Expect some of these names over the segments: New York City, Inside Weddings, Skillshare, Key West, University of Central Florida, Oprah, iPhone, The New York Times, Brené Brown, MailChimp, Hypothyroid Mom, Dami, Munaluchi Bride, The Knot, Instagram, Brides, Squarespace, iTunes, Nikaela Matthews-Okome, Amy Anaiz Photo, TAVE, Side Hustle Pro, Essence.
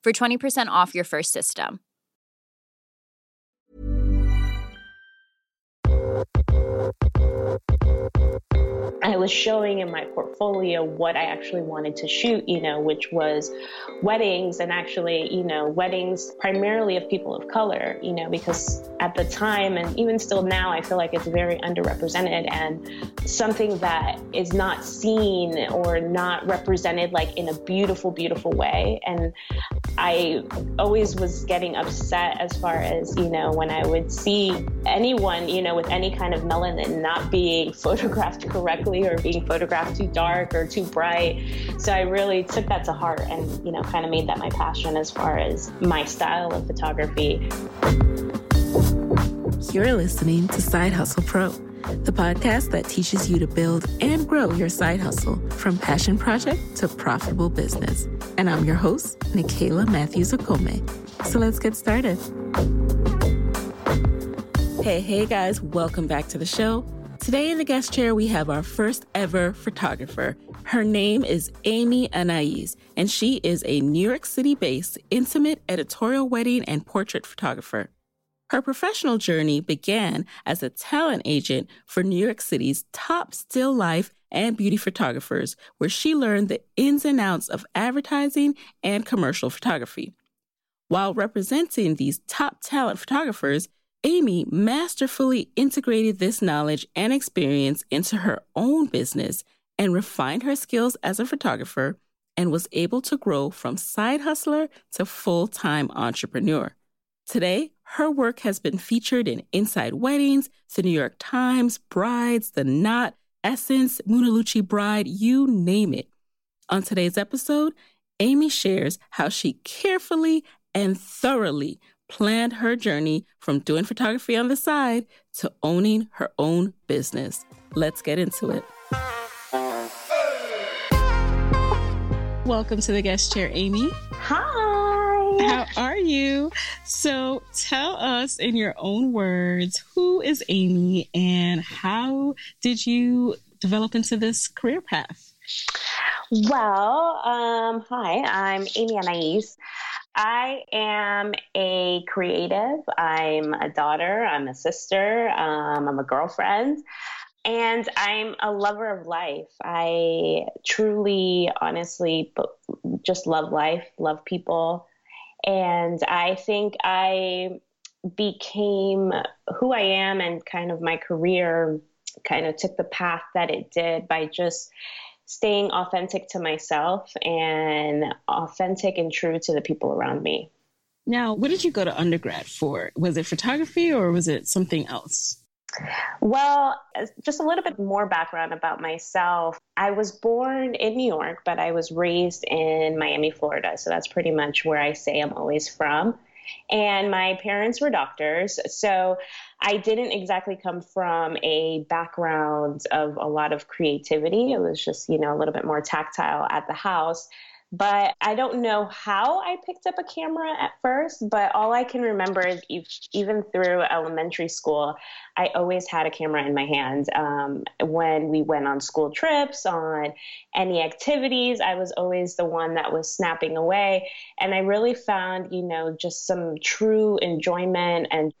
for 20% off your first system. I was showing in my portfolio what I actually wanted to shoot, which was weddings, and actually, weddings primarily of people of color, because at the time, and even still now, I feel like it's very underrepresented and something that is not seen or not represented like in a beautiful, beautiful way. And I always was getting upset as far as, when I would see anyone, with any kind of melanin not being photographed correctly or being photographed too dark or too bright. So I really took that to heart and, kind of made that my passion as far as my style of photography. You're listening to Side Hustle Pro, the podcast that teaches you to build and grow your side hustle from passion project to profitable business. And I'm your host, Nikaela Matthews-Okome. So let's get started. Hey guys, welcome back to the show. Today in the guest chair, we have our first ever photographer. Her name is Amy Anaiz, and she is a New York City-based intimate editorial wedding and portrait photographer. Her professional journey began as a talent agent for New York City's top still life and beauty photographers, where she learned the ins and outs of advertising and commercial photography. While representing these top talent photographers, Amy masterfully integrated this knowledge and experience into her own business and refined her skills as a photographer and was able to grow from side hustler to full-time entrepreneur. Today, her work has been featured in Inside Weddings, The New York Times, Brides, The Knot, Essence, Munaluchi Bride, you name it. On today's episode, Amy shares how she carefully and thoroughly planned her journey from doing photography on the side to owning her own business. Let's get into it. Welcome to the guest chair, Amy. Hi. How are you? So tell us in your own words, who is Amy and how did you develop into this career path? Well, hi, I'm Amy Anaiz. I am a creative. I'm a daughter. I'm a sister. I'm a girlfriend. And I'm a lover of life. I truly, honestly, just love life, love people. And I think I became who I am, and kind of my career kind of took the path that it did by just staying authentic to myself and authentic and true to the people around me. Now, what did you go to undergrad for? Was it photography or was it something else? Well, just a little bit more background about myself. I was born in New York, but I was raised in Miami, Florida. So that's pretty much where I say I'm always from. And my parents were doctors. So I didn't exactly come from a background of a lot of creativity. It was just, you know, a little bit more tactile at the house. But I don't know how I picked up a camera at first, but all I can remember is even through elementary school, I always had a camera in my hand. When we went on school trips, on any activities, I was always the one that was snapping away. And I really found, you know, just some true enjoyment and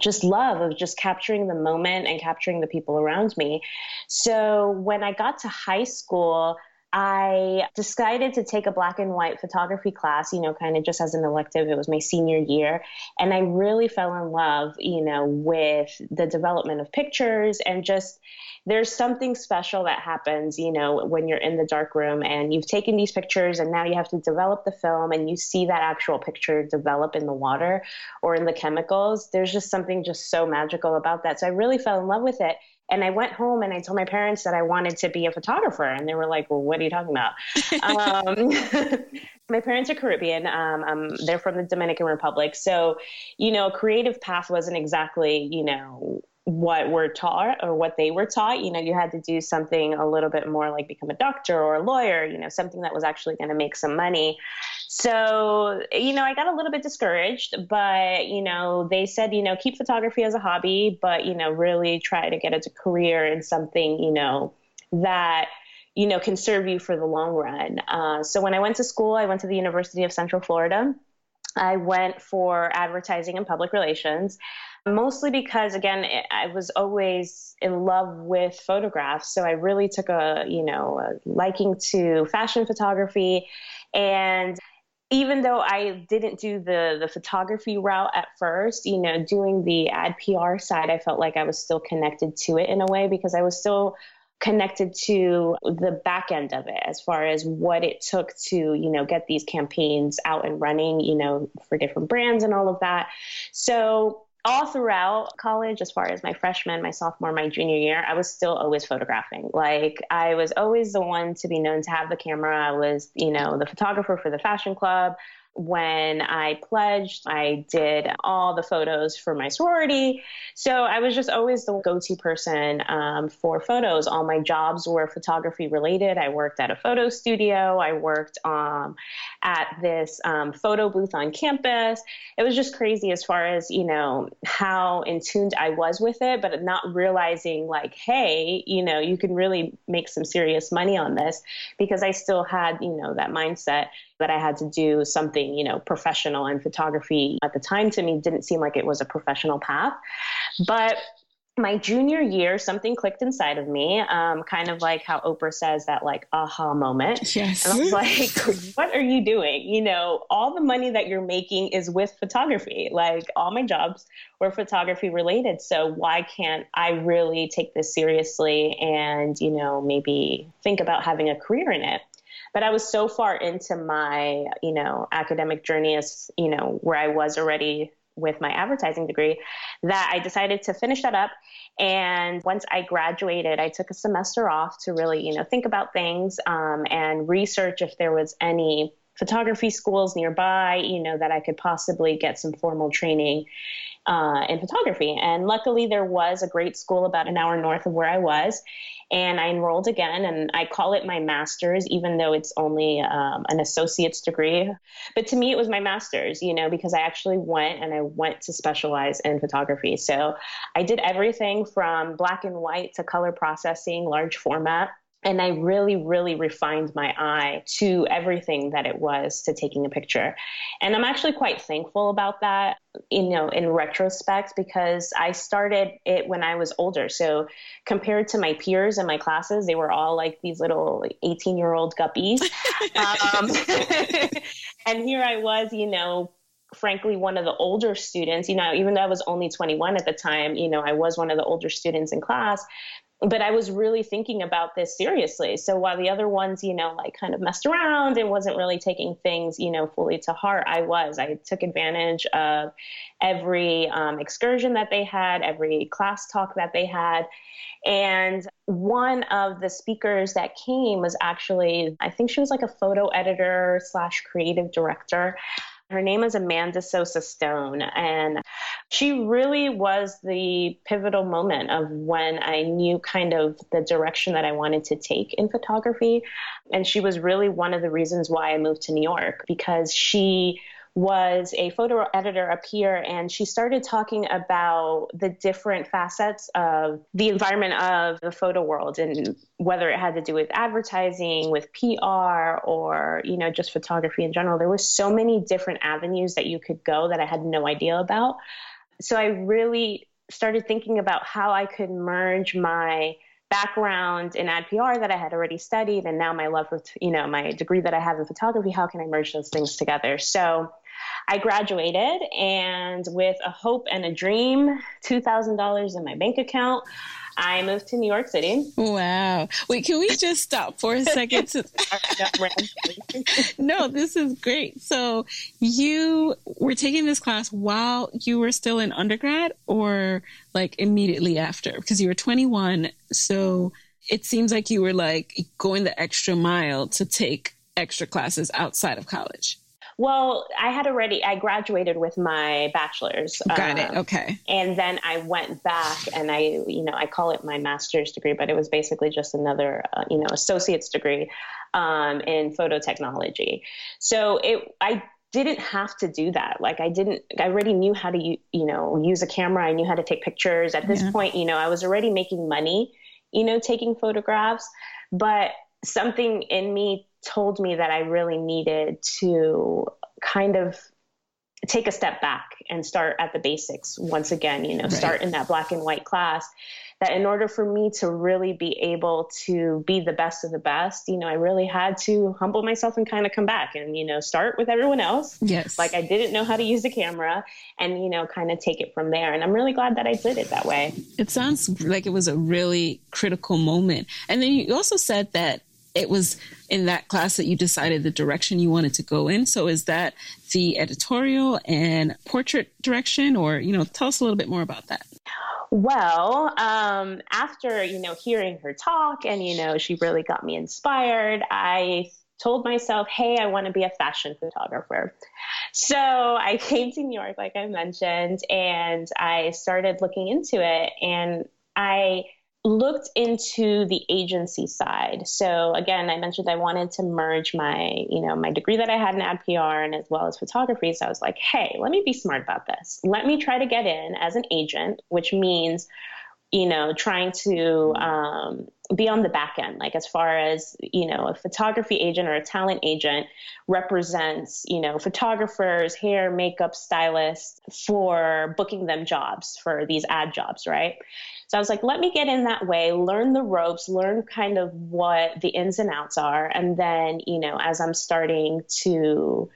just love of just capturing the moment and capturing the people around me. So when I got to high school, I decided to take a black and white photography class, you know, kind of just as an elective. It was my senior year. And I really fell in love, you know, with the development of pictures, and just there's something special that happens, you know, when you're in the darkroom and you've taken these pictures and now you have to develop the film and you see that actual picture develop in the water or in the chemicals. There's just something just so magical about that. So I really fell in love with it. And I went home and I told my parents that I wanted to be a photographer. And they were like, well, what are you talking about? My parents are Caribbean. They're from the Dominican Republic. So, you know, creative path wasn't exactly, you know, what we're taught or what they were taught. You know, you had to do something a little bit more like become a doctor or a lawyer, you know, something that was actually going to make some money. So, you know, I got a little bit discouraged, but, you know, they said, you know, keep photography as a hobby, but, you know, really try to get into a career in something, you know, that, you know, can serve you for the long run. So when I went to school, I went to the University of Central Florida. I went for advertising and public relations, mostly because, again, I was always in love with photographs. So I really took a, you know, a liking to fashion photography. And even though I didn't do the photography route at first, you know, doing the ad PR side, I felt like I was still connected to it in a way, because I was still connected to the back end of it as far as what it took to, you know, get these campaigns out and running, you know, for different brands and all of that. So all throughout college, as far as my freshman, my sophomore, my junior year, I was still always photographing. Like, I was always the one to be known to have the camera. I was, you know, the photographer for the fashion club. When I pledged, I did all the photos for my sorority. So I was just always the go-to person for photos. All my jobs were photography related. I worked at a photo studio. I worked at this photo booth on campus. It was just crazy as far as, you know, how in tuned I was with it, but not realizing like, hey, you know, you can really make some serious money on this, because I still had, you know, that mindset that I had to do something, you know, professional, and photography at the time to me didn't seem like it was a professional path. But my junior year, something clicked inside of me, kind of like how Oprah says that like aha moment. Yes. And I was like, what are you doing? You know, all the money that you're making is with photography. Like, all my jobs were photography related. So why can't I really take this seriously and, you know, maybe think about having a career in it? But I was so far into my, you know, academic journey as, you know, where I was already with my advertising degree, that I decided to finish that up. And once I graduated, I took a semester off to really, you know, think about things and research if there was any photography schools nearby, you know, that I could possibly get some formal training in photography. And luckily there was a great school about an hour north of where I was. And I enrolled again, and I call it my master's, even though it's only an associate's degree. But to me, it was my master's, you know, because I actually went to specialize in photography. So I did everything from black and white to color processing, large format. And I really, really refined my eye to everything that it was to taking a picture. And I'm actually quite thankful about that, you know, in retrospect, because I started it when I was older. So compared to my peers in my classes, they were all like these little 18-year-old guppies. And here I was, you know, frankly, one of the older students, you know, even though I was only 21 at the time, you know, I was one of the older students in class. But I was really thinking about this seriously. So while the other ones, you know, like kind of messed around and wasn't really taking things, you know, fully to heart, I took advantage of every excursion that they had, every class talk that they had. And one of the speakers that came was actually, I think she was like a photo editor / creative director. Her name is Amanda Sosa Stone, and she really was the pivotal moment of when I knew kind of the direction that I wanted to take in photography. And she was really one of the reasons why I moved to New York, because she was a photo editor up here, and she started talking about the different facets of the environment of the photo world, and whether it had to do with advertising, with PR, or, you know, just photography in general. There were so many different avenues that you could go that I had no idea about. So I really started thinking about how I could merge my background in ad PR that I had already studied, and now my love for, you know, my degree that I have in photography, how can I merge those things together? So I graduated, and with a hope and a dream, $2,000 in my bank account, I moved to New York City. Wow. Wait, can we just stop for a second? No, this is great. So you were taking this class while you were still in undergrad, or like immediately after? Because you were 21. So it seems like you were like going the extra mile to take extra classes outside of college. Well, I graduated with my bachelor's. Got it. Okay. And then I went back, and I call it my master's degree, but it was basically just another, associate's degree in photo technology. So I didn't have to do that. Like I already knew how to, use a camera. I knew how to take pictures. At this point, I was already making money, taking photographs, but something in me told me that I really needed to kind of take a step back and start at the basics once again, right. Start in that black and white class, that in order for me to really be able to be the best of the best, I really had to humble myself and kind of come back and, start with everyone else. Yes. Like I didn't know how to use a camera and, kind of take it from there. And I'm really glad that I did it that way. It sounds like it was a really critical moment. And then you also said that it was in that class that you decided the direction you wanted to go in. So is that the editorial and portrait direction, or, tell us a little bit more about that. Well, after, hearing her talk and, she really got me inspired, I told myself, hey, I want to be a fashion photographer. So I came to New York, like I mentioned, and I started looking into it, and I looked into the agency side. So again, I mentioned I wanted to merge my, my degree that I had in ad PR and as well as photography. So I was like, hey, let me be smart about this. Let me try to get in as an agent, which means, trying to be on the back end, like as far as, a photography agent or a talent agent represents, photographers, hair, makeup, stylists for booking them jobs for these ad jobs, right? So I was like, let me get in that way, learn the ropes, learn kind of what the ins and outs are. And then, as I'm starting to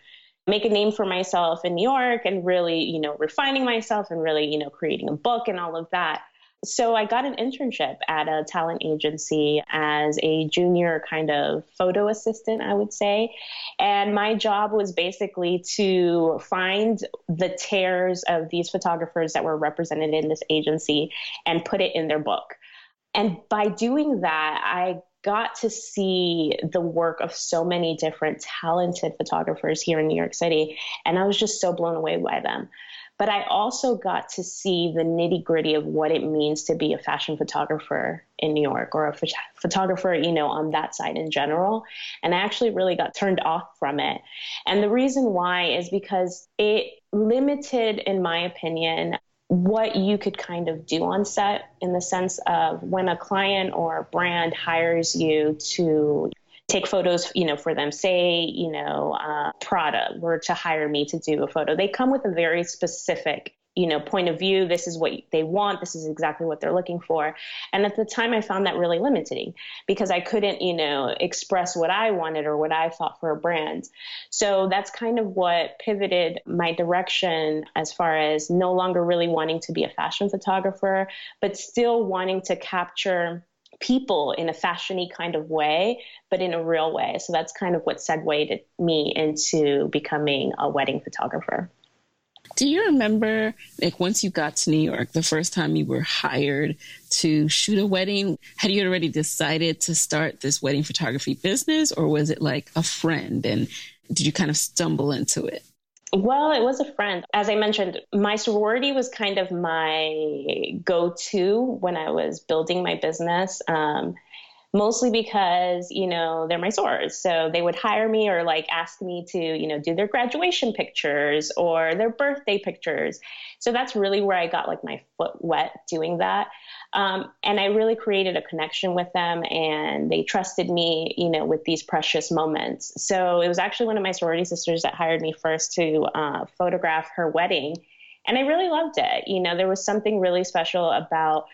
make a name for myself in New York and really, refining myself and really, creating a book and all of that. So I got an internship at a talent agency as a junior kind of photo assistant, I would say. And my job was basically to find the tears of these photographers that were represented in this agency and put it in their book. And by doing that, I got to see the work of so many different talented photographers here in New York City. And I was just so blown away by them. But I also got to see the nitty gritty of what it means to be a fashion photographer in New York, or a photographer, on that side in general. And I actually really got turned off from it. And the reason why is because it limited, in my opinion, what you could kind of do on set, in the sense of when a client or a brand hires you to take photos, you know, for them, say, you know, Prada were to hire me to do a photo, they come with a very specific, you know, point of view. This is what they want. This is exactly what they're looking for. And at the time I found that really limiting because I couldn't, you know, express what I wanted or what I thought for a brand. So that's kind of what pivoted my direction as far as no longer really wanting to be a fashion photographer, but still wanting to capture people in a fashion-y kind of way, but in a real way. So that's kind of what segued me into becoming a wedding photographer. Do you remember, like, once you got to New York, the first time you were hired to shoot a wedding, had you already decided to start this wedding photography business, or was it like a friend? And did you kind of stumble into it? Well, it was a friend. As I mentioned, my sorority was kind of my go-to when I was building my business. Mostly because, you know, they're my sorors. So they would hire me or like ask me to, you know, do their graduation pictures or their birthday pictures. So that's really where I got like my foot wet doing that. And I really created a connection with them and they trusted me, you know, with these precious moments. So it was actually one of my sorority sisters that hired me first to photograph her wedding. And I really loved it. You know, there was something really special about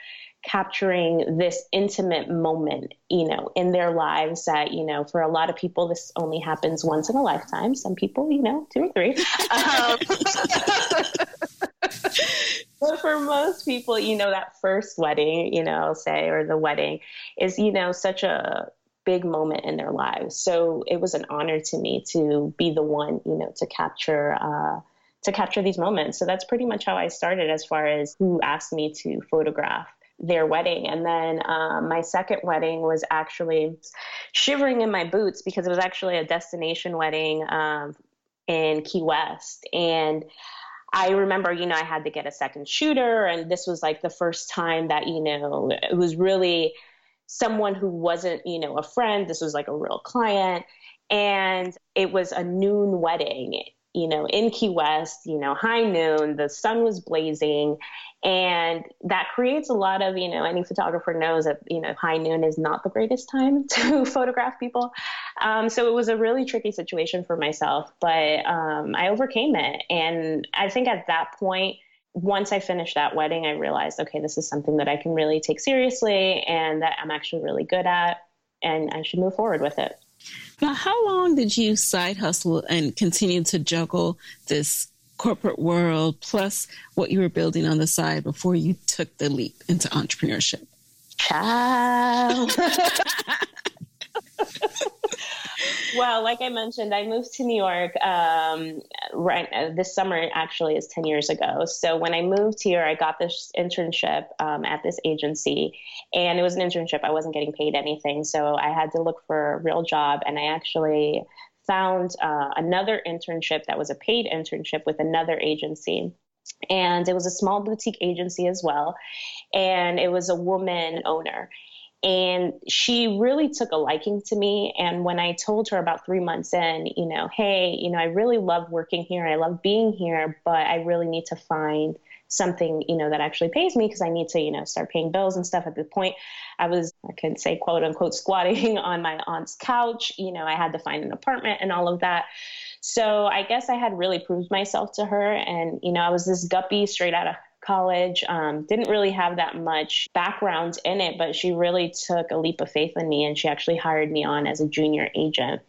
capturing this intimate moment, you know, in their lives that, you know, for a lot of people, this only happens once in a lifetime. Some people, you know, 2 or 3. But for most people, you know, that first wedding, you know, say, or the wedding is, you know, such a big moment in their lives. So it was an honor to me to be the one, you know, to capture these moments. So that's pretty much how I started as far as who asked me to photograph their wedding. And then my second wedding was actually shivering in my boots because it was actually a destination wedding in Key West. And I remember, you know, I had to get a second shooter. And this was like the first time that, you know, it was really someone who wasn't, you know, a friend. This was like a real client. And it was a noon wedding, you know, in Key West, you know, high noon, the sun was blazing. And that creates a lot of, you know, any photographer knows that, you know, high noon is not the greatest time to photograph people. So it was a really tricky situation for myself, but I overcame it. And I think at that point, once I finished that wedding, I realized, okay, this is something that I can really take seriously and that I'm actually really good at, and I should move forward with it. Now, how long did you side hustle and continue to juggle this corporate world plus what you were building on the side before you took the leap into entrepreneurship? Child. Well, like I mentioned, I moved to New York this summer, actually, is 10 years ago. So when I moved here, I got this internship at this agency, and it was an internship. I wasn't getting paid anything, so I had to look for a real job, and I actually found another internship that was a paid internship with another agency. And it was a small boutique agency as well, and it was a woman owner. And she really took a liking to me. And when I told her about 3 months in, you know, hey, you know, I really love working here. I love being here, but I really need to find something, you know, that actually pays me because I need to, you know, start paying bills and stuff. At the point, I could say, quote unquote, squatting on my aunt's couch. You know, I had to find an apartment and all of that. So I guess I had really proved myself to her. And, you know, I was this guppy straight out of college, didn't really have that much background in it, but she really took a leap of faith in me, and she actually hired me on as a junior agent.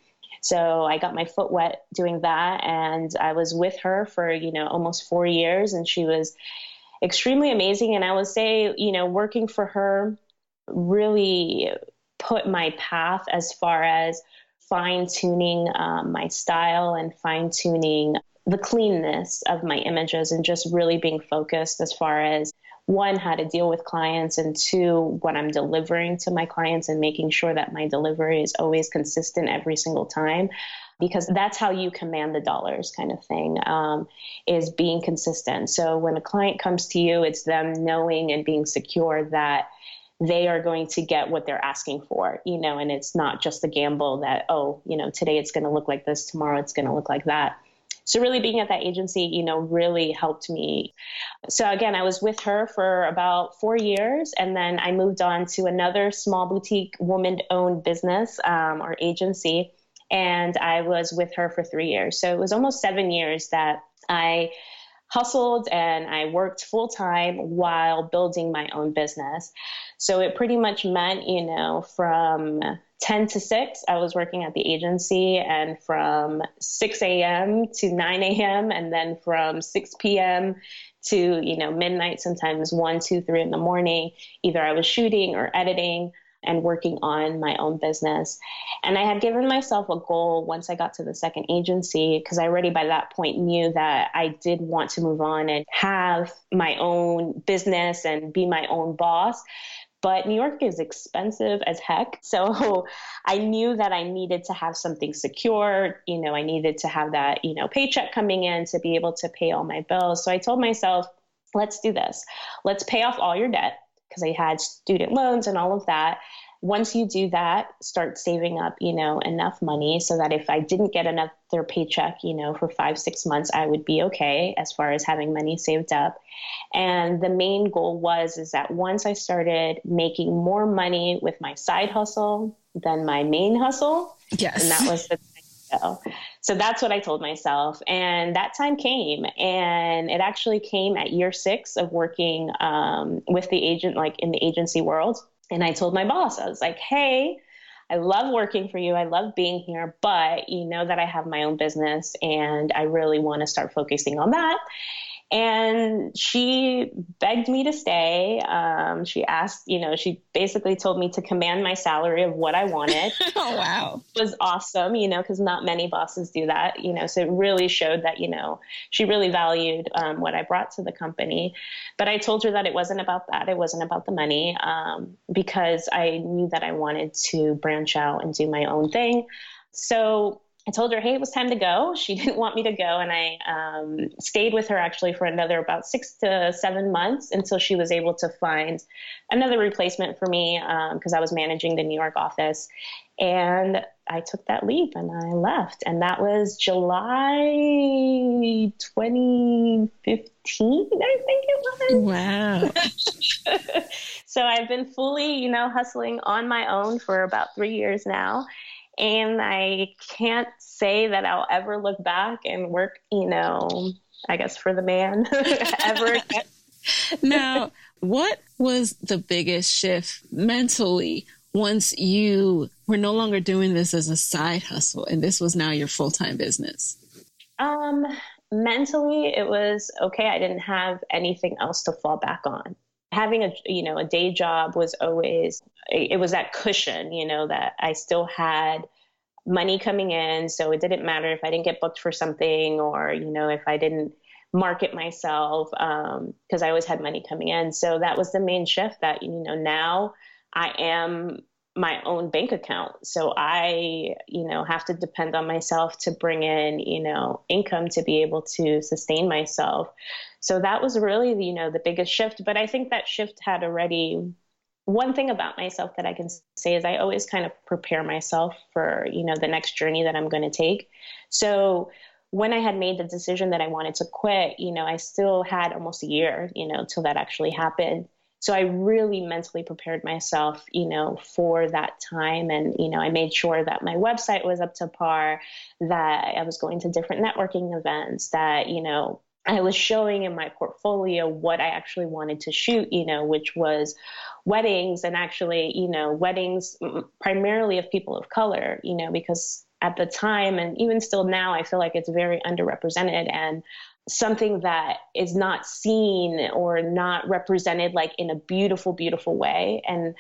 So I got my foot wet doing that, and I was with her for, you know, almost 4 years, and she was extremely amazing. And I would say, you know, working for her really put my path as far as fine-tuning my style and fine-tuning the cleanness of my images, and just really being focused as far as, one, how to deal with clients, and two, what I'm delivering to my clients, and making sure that my delivery is always consistent every single time, because that's how you command the dollars kind of thing, is being consistent. So when a client comes to you, it's them knowing and being secure that they are going to get what they're asking for, you know, and it's not just a gamble that, oh, you know, today it's going to look like this, tomorrow it's going to look like that. So really being at that agency, you know, really helped me. So again, I was with her for about 4 years, and then I moved on to another small boutique woman-owned business or agency, and I was with her for 3 years. So it was almost 7 years that I hustled and I worked full time while building my own business. So it pretty much meant, you know, from 10 to 6, I was working at the agency, and from 6 a.m. to 9 a.m. and then from 6 p.m. to, you know, midnight, sometimes 1, 2, 3 in the morning, either I was shooting or editing and working on my own business. And I had given myself a goal once I got to the second agency, because I already by that point knew that I did want to move on and have my own business and be my own boss. But New York is expensive as heck. So I knew that I needed to have something secure. You know, I needed to have that, you know, paycheck coming in to be able to pay all my bills. So I told myself, let's do this. Let's pay off all your debt, because I had student loans and all of that. Once you do that, start saving up, you know, enough money so that if I didn't get another paycheck, you know, for 5-6 months, I would be okay as far as having money saved up. And the main goal was, is that once I started making more money with my side hustle than my main hustle, yes, and that was the time to go. So that's what I told myself. And that time came, and it actually came at year 6 of working with the agent, like in the agency world. And I told my boss, I was like, hey, I love working for you. I love being here, but you know that I have my own business and I really want to start focusing on that. And she begged me to stay. She asked, you know, she basically told me to command my salary of what I wanted. Oh, wow. It was awesome, you know, because not many bosses do that, you know, so it really showed that, you know, she really valued what I brought to the company. But I told her that it wasn't about that. It wasn't about the money, because I knew that I wanted to branch out and do my own thing. So I told her, hey, it was time to go. She didn't want me to go. And I stayed with her actually for another about 6 to 7 months until she was able to find another replacement for me, because I was managing the New York office. And I took that leap and I left. And that was July 2015, I think it was. Wow. So I've been fully, you know, hustling on my own for about 3 years now. And I can't say that I'll ever look back and work, you know, I guess for the man ever again. Now, what was the biggest shift mentally once you were no longer doing this as a side hustle and this was now your full-time business? Mentally, it was, okay, I didn't have anything else to fall back on. Having a, you know, a day job was always, it was that cushion, you know, that I still had money coming in. So it didn't matter if I didn't get booked for something or, you know, if I didn't market myself, because I always had money coming in. So that was the main shift that, you know, now I am my own bank account. So I, you know, have to depend on myself to bring in, you know, income to be able to sustain myself. So that was really, you know, the biggest shift. But I think that shift had already, one thing about myself that I can say is I always kind of prepare myself for, you know, the next journey that I'm going to take. So when I had made the decision that I wanted to quit, you know, I still had almost a year, you know, till that actually happened. So I really mentally prepared myself, you know, for that time. And, you know, I made sure that my website was up to par, that I was going to different networking events, that, you know, I was showing in my portfolio what I actually wanted to shoot, you know, which was weddings, and actually, you know, weddings primarily of people of color, you know, because at the time, and even still now, I feel like it's very underrepresented and something that is not seen or not represented like in a beautiful, beautiful way. And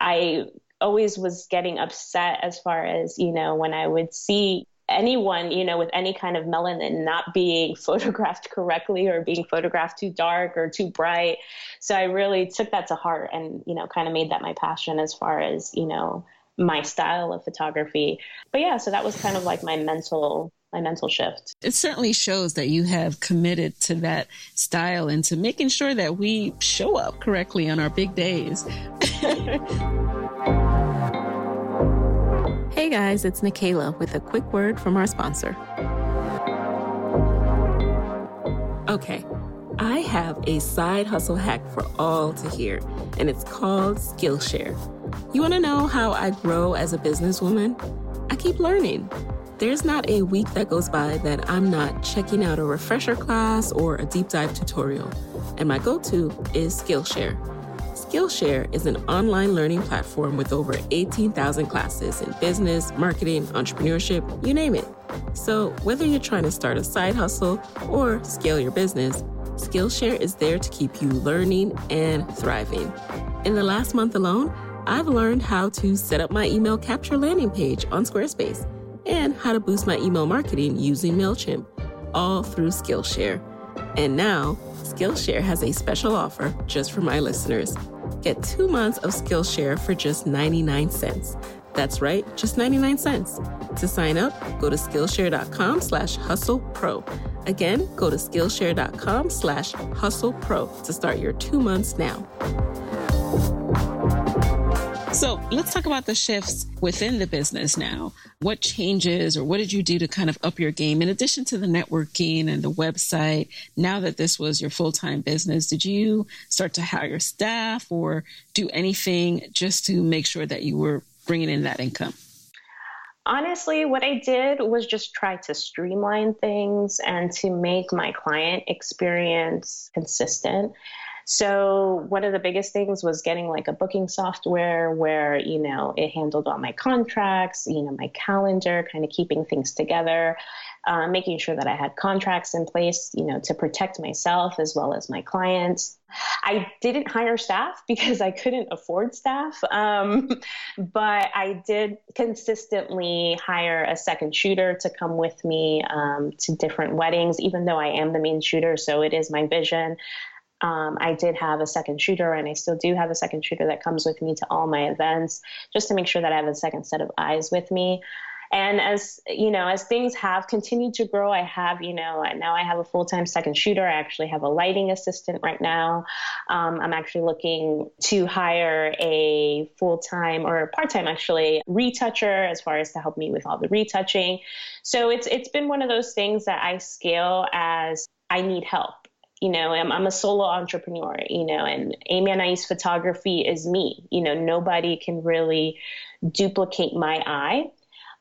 I always was getting upset as far as, you know, when I would see anyone, you know, with any kind of melanin not being photographed correctly or being photographed too dark or too bright. So I really took that to heart and, you know, kind of made that my passion as far as, you know, my style of photography. But yeah, so that was kind of like my mental shift. It certainly shows that you have committed to that style and to making sure that we show up correctly on our big days. Hey guys, it's Nikaela with a quick word from our sponsor. Okay, I have a side hustle hack for all to hear, and it's called Skillshare. You want to know how I grow as a businesswoman? I keep learning. There's not a week that goes by that I'm not checking out a refresher class or a deep dive tutorial, and my go-to is Skillshare. Skillshare is an online learning platform with over 18,000 classes in business, marketing, entrepreneurship, you name it. So whether you're trying to start a side hustle or scale your business, Skillshare is there to keep you learning and thriving. In the last month alone, I've learned how to set up my email capture landing page on Squarespace and how to boost my email marketing using MailChimp, all through Skillshare. And now, Skillshare has a special offer just for my listeners. Get 2 months of Skillshare for just 99 cents. That's right, just 99 cents. To sign up, go to Skillshare.com/hustle pro. Again, go to Skillshare.com/hustle pro to start your 2 months now. So let's talk about the shifts within the business now. What changes or what did you do to kind of up your game? In addition to the networking and the website, now that this was your full-time business, did you start to hire staff or do anything just to make sure that you were bringing in that income? Honestly, what I did was just try to streamline things and to make my client experience consistent. So one of the biggest things was getting like a booking software where, you know, it handled all my contracts, you know, my calendar, kind of keeping things together, making sure that I had contracts in place, you know, to protect myself as well as my clients. I didn't hire staff because I couldn't afford staff, but I did consistently hire a second shooter to come with me to different weddings, even though I am the main shooter, so it is my vision. I did have a second shooter, and I still do have a second shooter that comes with me to all my events, just to make sure that I have a second set of eyes with me. And as, you know, as things have continued to grow, I have, you know, now I have a full-time second shooter. I actually have a lighting assistant right now. I'm actually looking to hire a full-time or a part-time actually retoucher as far as to help me with all the retouching. So it's been one of those things that I scale as I need help. You know, I'm a solo entrepreneur, you know, and Amy Anaiz Photography is me. You know, nobody can really duplicate my eye.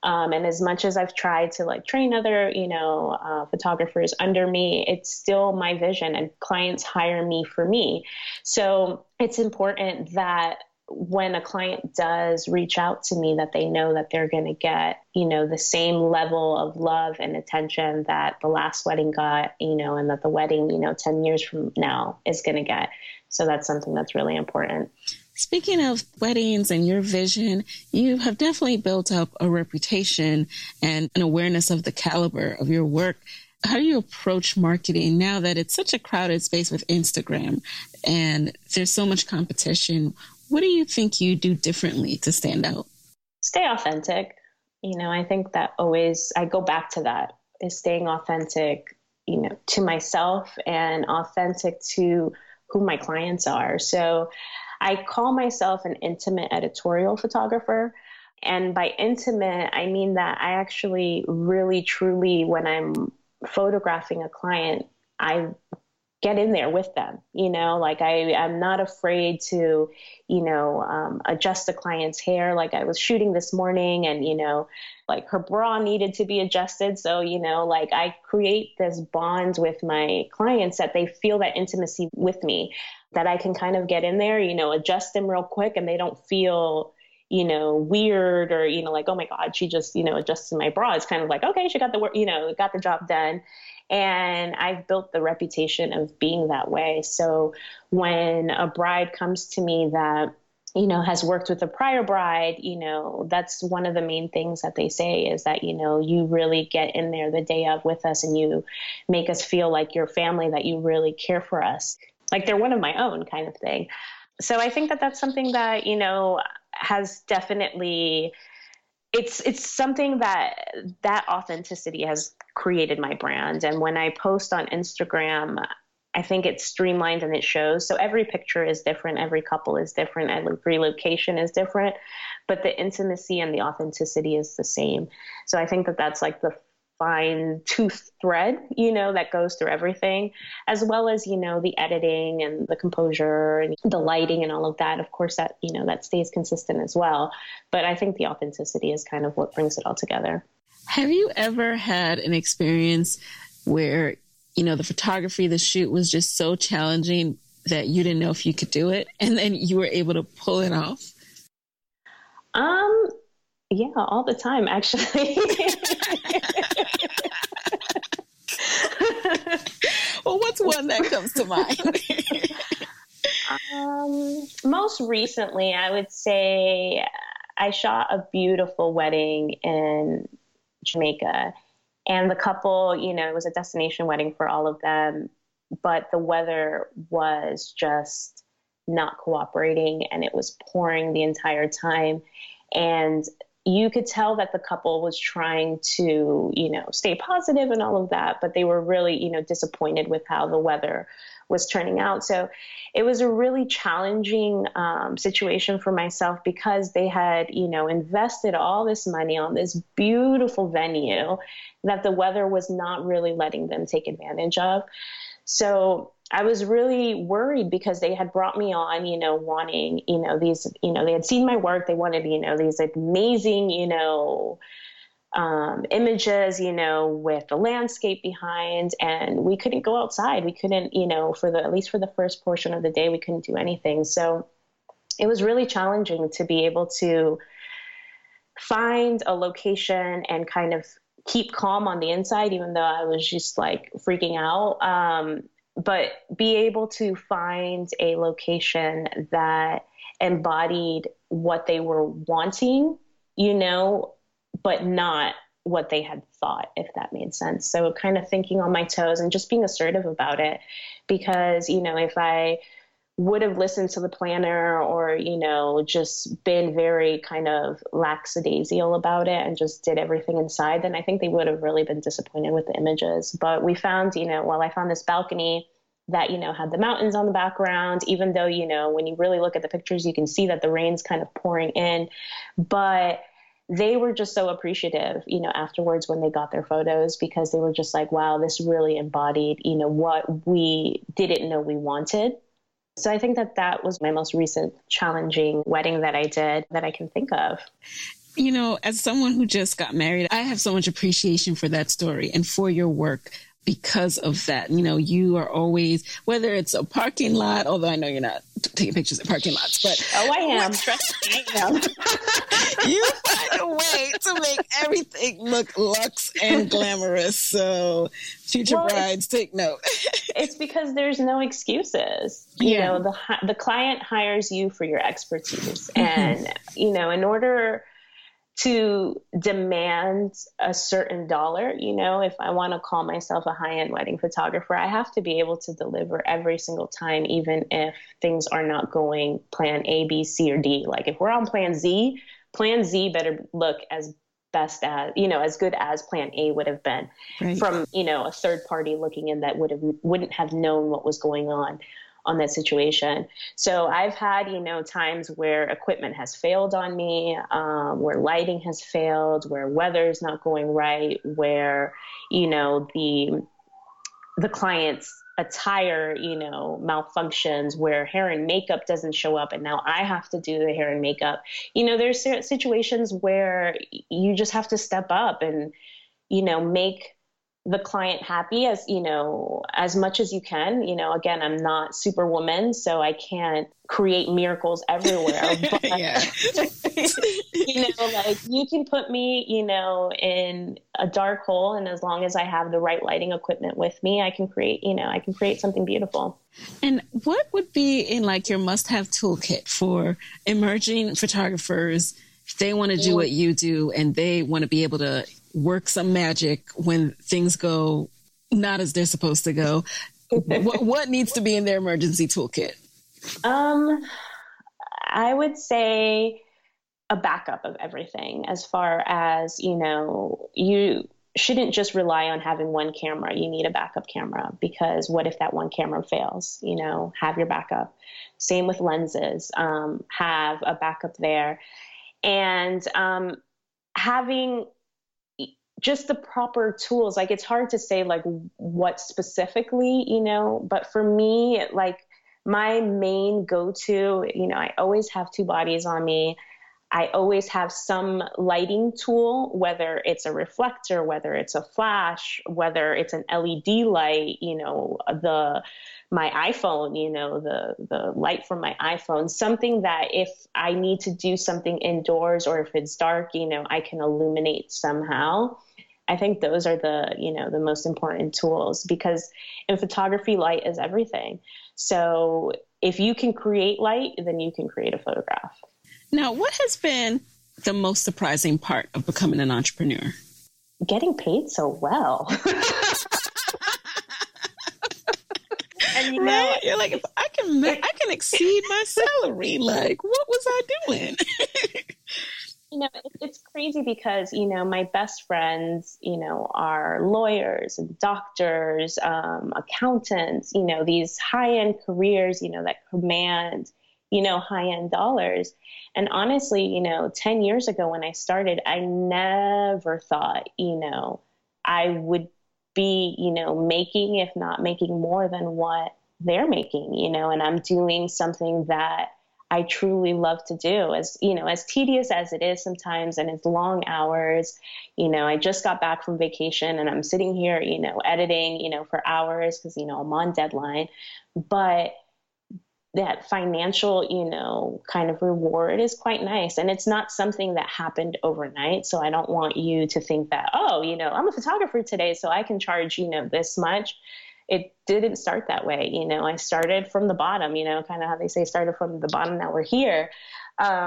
And as much as I've tried to like train other, you know, photographers under me, it's still my vision and clients hire me for me. So it's important that when a client does reach out to me, that they know that they're going to get, you know, the same level of love and attention that the last wedding got, you know, and that the wedding, you know, 10 years from now is going to get. So that's something that's really important. Speaking of weddings and your vision, you have definitely built up a reputation and an awareness of the caliber of your work. How do you approach marketing now that it's such a crowded space with Instagram and there's so much competition? What do you think you do differently to stand out? Stay authentic. You know, I think that always, I go back to that, is staying authentic, you know, to myself and authentic to who my clients are. So I call myself an intimate editorial photographer. And by intimate, I mean that I actually really, truly, when I'm photographing a client, I get in there with them, you know, like I'm not afraid to, you know, adjust the client's hair. Like I was shooting this morning and, you know, like her bra needed to be adjusted. So, you know, like I create this bond with my clients that they feel that intimacy with me, that I can kind of get in there, you know, adjust them real quick and they don't feel, you know, weird or, you know, like, oh my God, she just, you know, adjusted my bra. It's kind of like, okay, she got the work, you know, got the job done. And I've built the reputation of being that way. So when a bride comes to me that, you know, has worked with a prior bride, you know, that's one of the main things that they say is that, you know, you really get in there the day of with us and you make us feel like your family, that you really care for us. Like they're one of my own kind of thing. So I think that that's something that, you know, has definitely, it's something that authenticity has created my brand. And when I post on Instagram, I think it's streamlined and it shows. So every picture is different. Every couple is different. Every location is different, but the intimacy and the authenticity is the same. So I think that that's like the fine tooth thread, you know, that goes through everything, as well as, you know, the editing and the composure and the lighting and all of that. Of course, that, you know, that stays consistent as well. But I think the authenticity is kind of what brings it all together. Have you ever had an experience where, you know, the photography, the shoot was just so challenging that you didn't know if you could do it, and then you were able to pull it off? Yeah, all the time, actually. Well, what's one that comes to mind? Most recently, I would say I shot a beautiful wedding in Jamaica, and the couple, you know, it was a destination wedding for all of them, but the weather was just not cooperating, and it was pouring the entire time. And you could tell that the couple was trying to, you know, stay positive and all of that, but they were really, you know, disappointed with how the weather was turning out. So it was a really challenging situation for myself, because they had, you know, invested all this money on this beautiful venue that the weather was not really letting them take advantage of. So I was really worried, because they had brought me on, you know, wanting, you know, these, you know, they had seen my work. They wanted, you know, these amazing, you know, images, you know, with the landscape behind, and we couldn't go outside. We couldn't, you know, at least for the first portion of the day, we couldn't do anything. So it was really challenging to be able to find a location and kind of keep calm on the inside, even though I was just like freaking out. But be able to find a location that embodied what they were wanting, you know, but not what they had thought, if that made sense. So kind of thinking on my toes and just being assertive about it, because, you know, if I would have listened to the planner, or, you know, just been very kind of lackadaisical about it and just did everything inside, then I think they would have really been disappointed with the images. But we found, you know, I found this balcony that, you know, had the mountains on the background, even though, you know, when you really look at the pictures, you can see that the rain's kind of pouring in, but they were just so appreciative, you know, afterwards when they got their photos, because they were just like, wow, this really embodied, you know, what we didn't know we wanted. So I think that was my most recent challenging wedding that I did that I can think of. You know, as someone who just got married, I have so much appreciation for that story and for your work because of that. You know, you are always, whether it's a parking lot, although I know you're not taking pictures at parking lots, but... Oh, I am. Trust me, I am. You find a way to make everything look luxe and glamorous. So future brides, take note. It's because there's no excuses. You know, the client hires you for your expertise. And, you know, in order to demand a certain dollar, you know, if I want to call myself a high-end wedding photographer, I have to be able to deliver every single time, even if things are not going plan A, B, C, or D. Like if we're on plan Z better look as best as, you know, as good as plan A would have been, right, from, you know, a third party looking in that wouldn't have known what was going on that situation. So I've had, you know, times where equipment has failed on me, where lighting has failed, where weather's not going right, where, you know, the client's attire, you know, malfunctions, where hair and makeup doesn't show up, and now I have to do the hair and makeup. You know, there's situations where you just have to step up and, you know, make the client happy as, you know, as much as you can. You know, again, I'm not Superwoman, so I can't create miracles everywhere, but you know, like you can put me, you know, in a dark hole, and as long as I have the right lighting equipment with me, I can create something beautiful. And what would be in like your must-have toolkit for emerging photographers if they want to do what you do and they want to be able to work some magic when things go not as they're supposed to go? What needs to be in their emergency toolkit? I would say a backup of everything, as far as, you know, you shouldn't just rely on having one camera. You need a backup camera, because what if that one camera fails? You know, have your backup. Same with lenses, have a backup there. And having just the proper tools. Like, it's hard to say like what specifically, you know, but for me, like my main go-to, you know, I always have two bodies on me. I always have some lighting tool, whether it's a reflector, whether it's a flash, whether it's an LED light, you know, my iPhone, you know, the light from my iPhone, something that if I need to do something indoors or if it's dark, you know, I can illuminate somehow. I think those are the, you know, the most important tools, because in photography, light is everything. So if you can create light, then you can create a photograph. Now, what has been the most surprising part of becoming an entrepreneur? Getting paid so well. And you know, right? You're like, if I can exceed my salary. Like, what was I doing? You know, it's crazy because, you know, my best friends, you know, are lawyers and doctors, accountants, you know, these high-end careers, you know, that command, you know, high-end dollars. And honestly, you know, 10 years ago when I started, I never thought, you know, I would be, you know, making, if not making more than what they're making, you know, and I'm doing something that I truly love to do. As, you know, as tedious as it is sometimes, and it's long hours, you know, I just got back from vacation and I'm sitting here, you know, editing, you know, for hours because, you know, I'm on deadline, but that financial, you know, kind of reward is quite nice. And it's not something that happened overnight. So I don't want you to think that, oh, you know, I'm a photographer today, so I can charge, you know, this much. It didn't start that way. You know, I started from the bottom, you know, kind of how they say started from the bottom, now we're here. You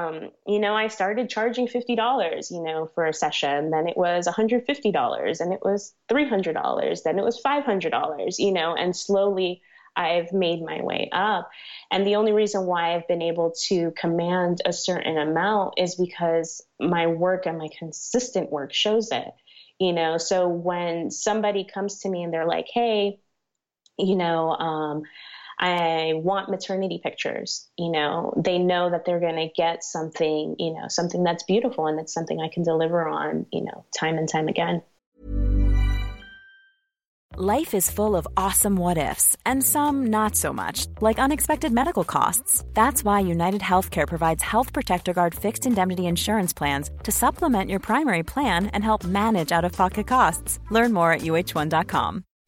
know, I started charging $50, you know, for a session, then it was $150, and it was $300, then it was $500, you know, and slowly I've made my way up. And the only reason why I've been able to command a certain amount is because my work and my consistent work shows it, you know? So when somebody comes to me and they're like, hey, you know, I want maternity pictures, you know, they know that they're going to get something, you know, something that's beautiful. And it's something I can deliver on, you know, time and time again. Life is full of awesome what-ifs, and some not so much, like unexpected medical costs. That's why United Healthcare provides Health Protector Guard fixed indemnity insurance plans to supplement your primary plan and help manage out-of-pocket costs. Learn more at uh1.com.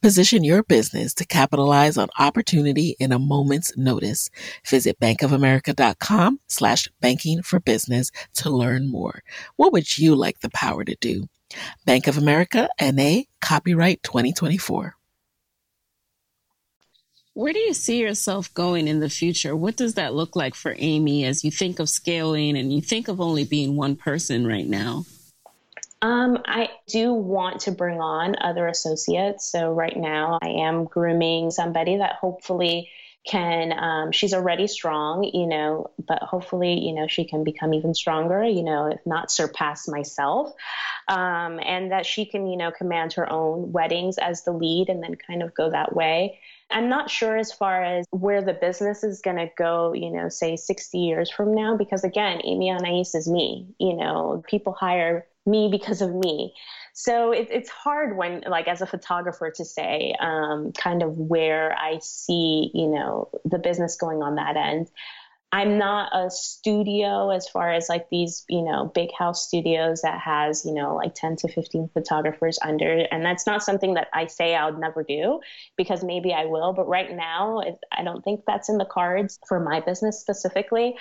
Position your business to capitalize on opportunity in a moment's notice. Visit bankofamerica.com/bankingforbusiness to learn more. What would you like the power to do? Bank of America, N.A., copyright 2024. Where do you see yourself going in the future? What does that look like for Amy as you think of scaling and you think of only being one person right now? I do want to bring on other associates. So right now I am grooming somebody that hopefully can, she's already strong, you know, but hopefully, you know, she can become even stronger, you know, if not surpass myself, and that she can, you know, command her own weddings as the lead and then kind of go that way. I'm not sure as far as where the business is going to go, say 60 years from now, because again, Amy Anaiz is me, people hire me because of me. So it's hard when, like, as a photographer to say kind of where I see, the business going on that end. I'm not a studio as far as like these, big house studios that has, like 10 to 15 photographers under. And that's not something that I say I would never do, because maybe I will. But right now, I don't think that's in the cards for my business specifically.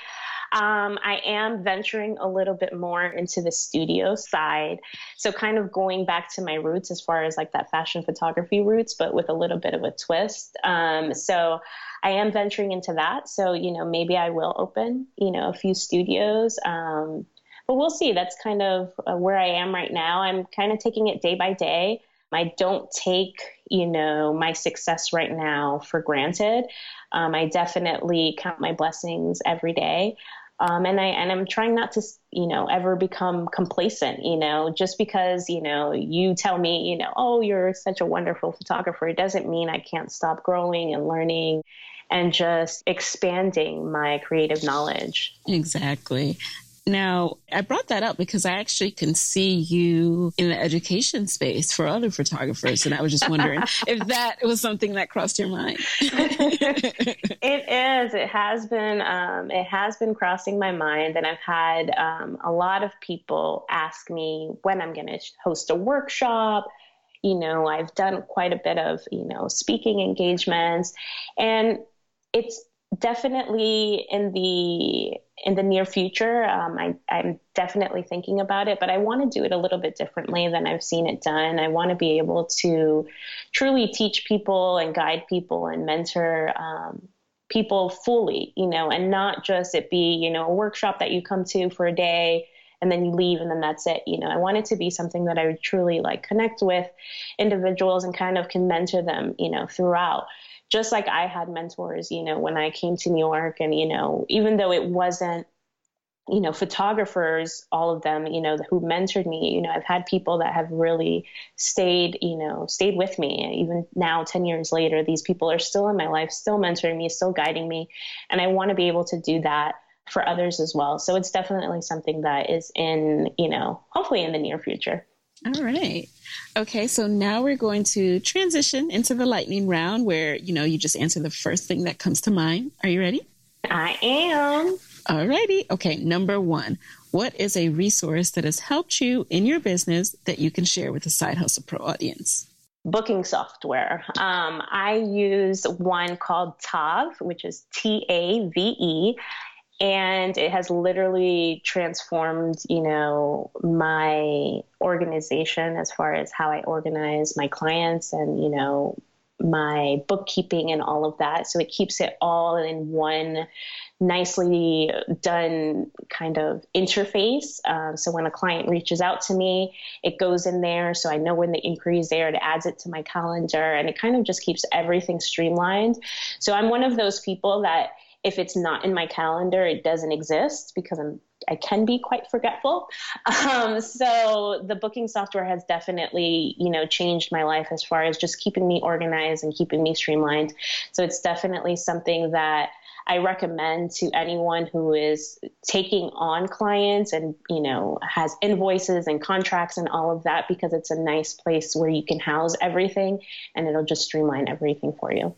I am venturing a little bit more into the studio side. So kind of going back to my roots as far as like that fashion photography roots, but with a little bit of a twist. So I am venturing into that. So, maybe I will open, a few studios, but we'll see. That's kind of where I am right now. I'm kind of taking it day by day. I don't take, my success right now for granted. I definitely count my blessings every day. And I'm trying not to, ever become complacent, just because, you tell me, oh, you're such a wonderful photographer. It doesn't mean I can't stop growing and learning and just expanding my creative knowledge. Exactly. Now, I brought that up because I actually can see you in the education space for other photographers. And I was just wondering if that was something that crossed your mind. It is. It has been crossing my mind. And I've had a lot of people ask me when I'm going to host a workshop. I've done quite a bit of, speaking engagements. And it's definitely in the near future. I'm definitely thinking about it, but I want to do it a little bit differently than I've seen it done. I want to be able to truly teach people and guide people and mentor people fully, and not just it be, a workshop that you come to for a day and then you leave and then that's it. I want it to be something that I would truly like connect with individuals and kind of can mentor them, throughout. Just like I had mentors, when I came to New York and, even though it wasn't, photographers, all of them, who mentored me, I've had people that have really stayed with me. Even now, 10 years later, these people are still in my life, still mentoring me, still guiding me. And I want to be able to do that for others as well. So it's definitely something that is in, hopefully in the near future. All right. Okay. So now we're going to transition into the lightning round where, you just answer the first thing that comes to mind. Are you ready? I am. All righty. Okay. Number one, what is a resource that has helped you in your business that you can share with the Side Hustle Pro audience? Booking software. I use one called TAVE, which is TAVE. And it has literally transformed, my organization as far as how I organize my clients and, my bookkeeping and all of that. So it keeps it all in one nicely done kind of interface. So when a client reaches out to me, it goes in there. So I know when the inquiry is there, it adds it to my calendar and it kind of just keeps everything streamlined. So I'm one of those people that, if it's not in my calendar, it doesn't exist because I can be quite forgetful. So the booking software has definitely, changed my life as far as just keeping me organized and keeping me streamlined. So it's definitely something that I recommend to anyone who is taking on clients and, has invoices and contracts and all of that, because it's a nice place where you can house everything and it'll just streamline everything for you.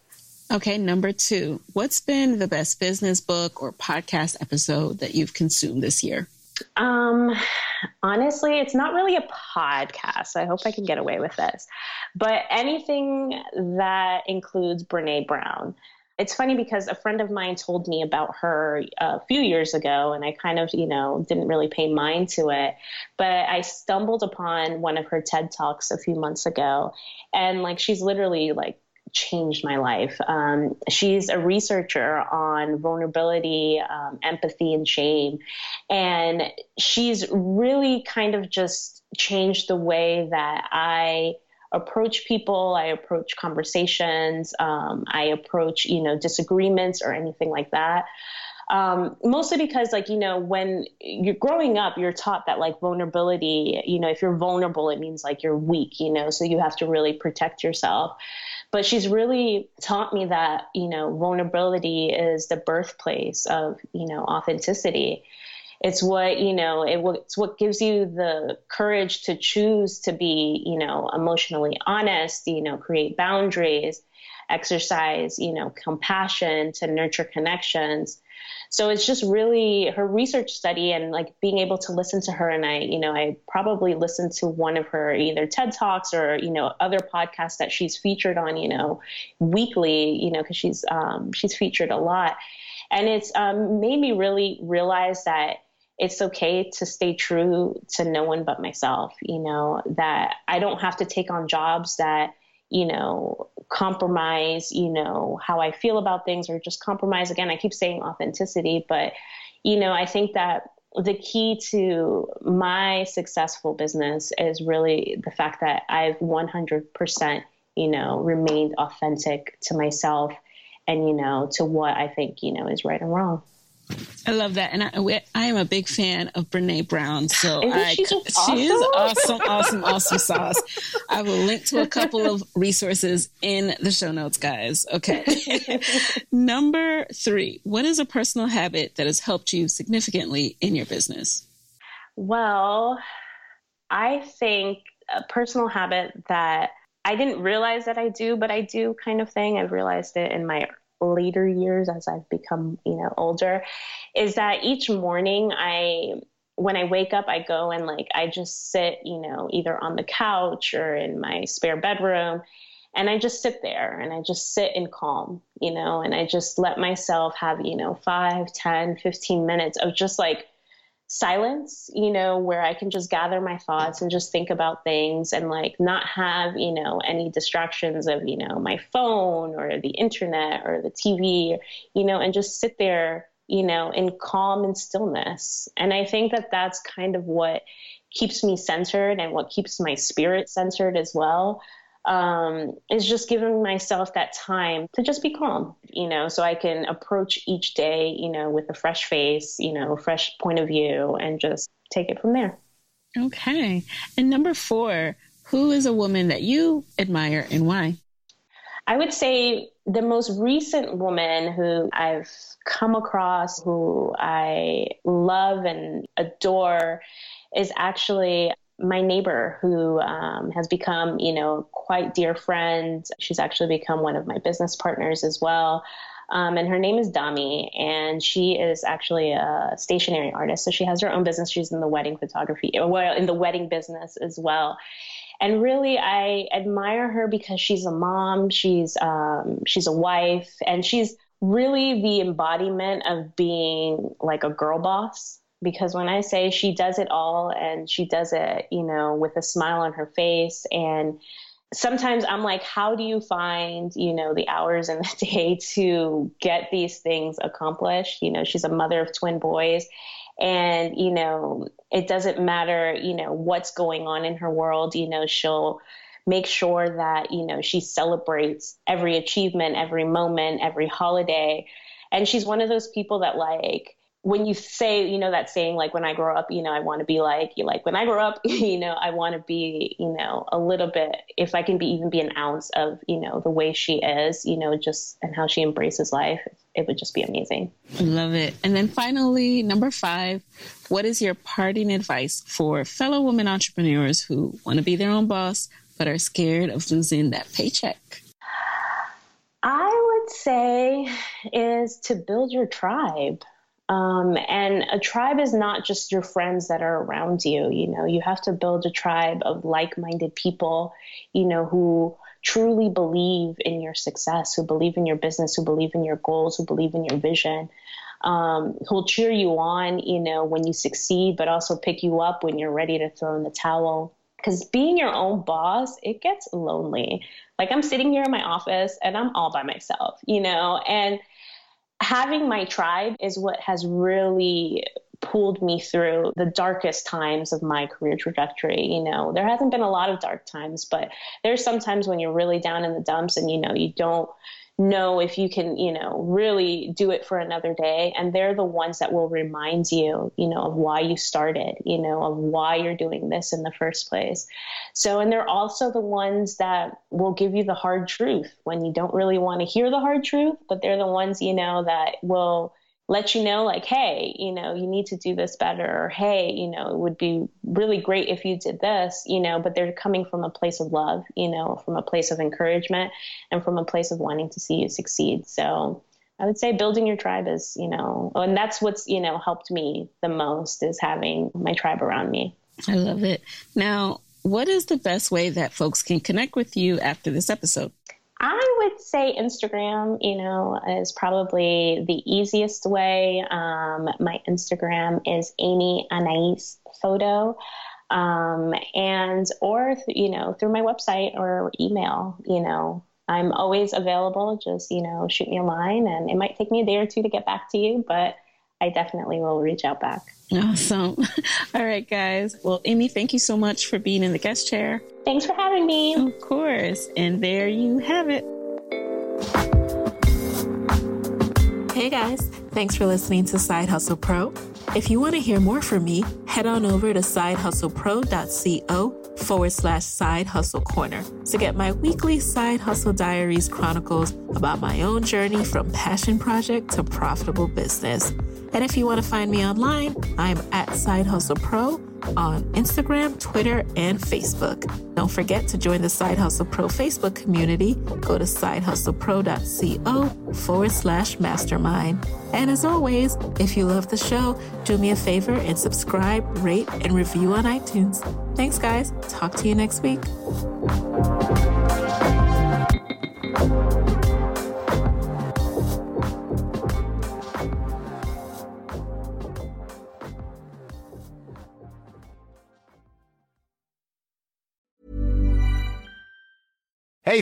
Okay, number two, what's been the best business book or podcast episode that you've consumed this year? Honestly, it's not really a podcast. I hope I can get away with this, but anything that includes Brené Brown. It's funny because a friend of mine told me about her a few years ago, and I kind of, didn't really pay mind to it. But I stumbled upon one of her TED Talks a few months ago, and she's literally changed my life. She's a researcher on vulnerability, empathy, and shame. And she's really kind of just changed the way that I approach people. I approach conversations. I approach, disagreements or anything like that. Mostly because, like, you know, when you're growing up, you're taught that, like, vulnerability, you know, if you're vulnerable, it means like you're weak, you know, so you have to really protect yourself. But she's really taught me that, you know, vulnerability is the birthplace of, you know, authenticity. It's what, you know, it's what gives you the courage to choose to be, you know, emotionally honest, you know, create boundaries, exercise, you know, compassion, to nurture connections. So it's just really her research study and, like, being able to listen to her. And I probably listened to one of her either TED Talks or, you know, other podcasts that she's featured on, you know, weekly, you know, cause she's featured a lot. And it's made me really realize that it's okay to stay true to no one but myself, you know, that I don't have to take on jobs that, you know, compromise, you know, how I feel about things, or just compromise. Again, I keep saying authenticity, but, you know, I think that the key to my successful business is really the fact that I've 100%, you know, remained authentic to myself and, you know, to what I think, you know, is right and wrong. I love that. And I am a big fan of Brené Brown. So she is awesome sauce. I will link to a couple of resources in the show notes, guys. Okay. 3, what is a personal habit that has helped you significantly in your business? Well, I think a personal habit that I didn't realize that I do, but I do kind of thing. I've realized it in my later years as I've become, you know, older, is that each morning when I wake up, I go and, like, I just sit, you know, either on the couch or in my spare bedroom, and I just sit there and I just sit in calm, you know, and I just let myself have, you know, 5, 10, 15 minutes of just, like, silence, you know, where I can just gather my thoughts and just think about things and, like, not have, you know, any distractions of, you know, my phone or the internet or the TV, you know, and just sit there, you know, in calm and stillness. And I think that that's kind of what keeps me centered and what keeps my spirit centered as well. Is just giving myself that time to just be calm, you know, so I can approach each day, you know, with a fresh face, you know, fresh point of view, and just take it from there. Okay. And 4, who is a woman that you admire and why? I would say the most recent woman who I've come across, who I love and adore, is actually my neighbor, who has become, you know, quite dear friend. She's actually become one of my business partners as well. And her name is Dami, and she is actually a stationary artist. So she has her own business. She's in the wedding photography, well, in the wedding business as well. And really, I admire her because she's a mom, she's a wife, and she's really the embodiment of being, like, a girl boss. Because when I say she does it all, and she does it, you know, with a smile on her face. And sometimes I'm like, how do you find, you know, the hours in the day to get these things accomplished? You know, she's a mother of twin boys, and, you know, it doesn't matter, you know, what's going on in her world. You know, she'll make sure that, you know, she celebrates every achievement, every moment, every holiday. And she's one of those people that, like, when you say, you know, that saying, like, when I grow up, you know, I want to be like you, like, when I grow up, you know, I want to be, you know, a little bit, if I can be an ounce of, you know, the way she is, you know, just, and how she embraces life, it would just be amazing. Love it. And then finally, 5, what is your parting advice for fellow women entrepreneurs who want to be their own boss, but are scared of losing that paycheck? I would say is to build your tribe. And a tribe is not just your friends that are around you. You know, you have to build a tribe of like-minded people, you know, who truly believe in your success, who believe in your business, who believe in your goals, who believe in your vision, who'll cheer you on, you know, when you succeed, but also pick you up when you're ready to throw in the towel. Because being your own boss, it gets lonely. Like, I'm sitting here in my office and I'm all by myself, you know, and having my tribe is what has really pulled me through the darkest times of my career trajectory. You know, there hasn't been a lot of dark times, but there's sometimes when you're really down in the dumps and, you know, you don't know if you can, you know, really do it for another day. And they're the ones that will remind you, you know, of why you started, you know, of why you're doing this in the first place. So, and they're also the ones that will give you the hard truth when you don't really want to hear the hard truth, but they're the ones, you know, that will let you know, like, hey, you know, you need to do this better, or hey, you know, it would be really great if you did this, you know, but they're coming from a place of love, you know, from a place of encouragement and from a place of wanting to see you succeed. So I would say building your tribe is, you know, and that's what's, you know, helped me the most, is having my tribe around me. I love it. Now, what is the best way that folks can connect with you after this episode? I would say Instagram, you know, is probably the easiest way. My Instagram is Amy Anaiz Photo. Through my website or email, you know, I'm always available. Just, you know, shoot me a line, and it might take me a day or two to get back to you, but I definitely will reach out back. Awesome. All right, guys. Well, Amy, thank you so much for being in the guest chair. Thanks for having me. Of course. And there you have it. Hey, guys. Thanks for listening to Side Hustle Pro. If you want to hear more from me, head on over to sidehustlepro.co/Side Hustle Corner to get my weekly Side Hustle Diaries chronicles about my own journey from passion project to profitable business. And if you want to find me online, I'm at Side Hustle Pro on Instagram, Twitter, and Facebook. Don't forget to join the Side Hustle Pro Facebook community. Go to sidehustlepro.co/mastermind. And as always, if you love the show, do me a favor and subscribe, rate, and review on iTunes. Thanks, guys. Talk to you next week. Hey,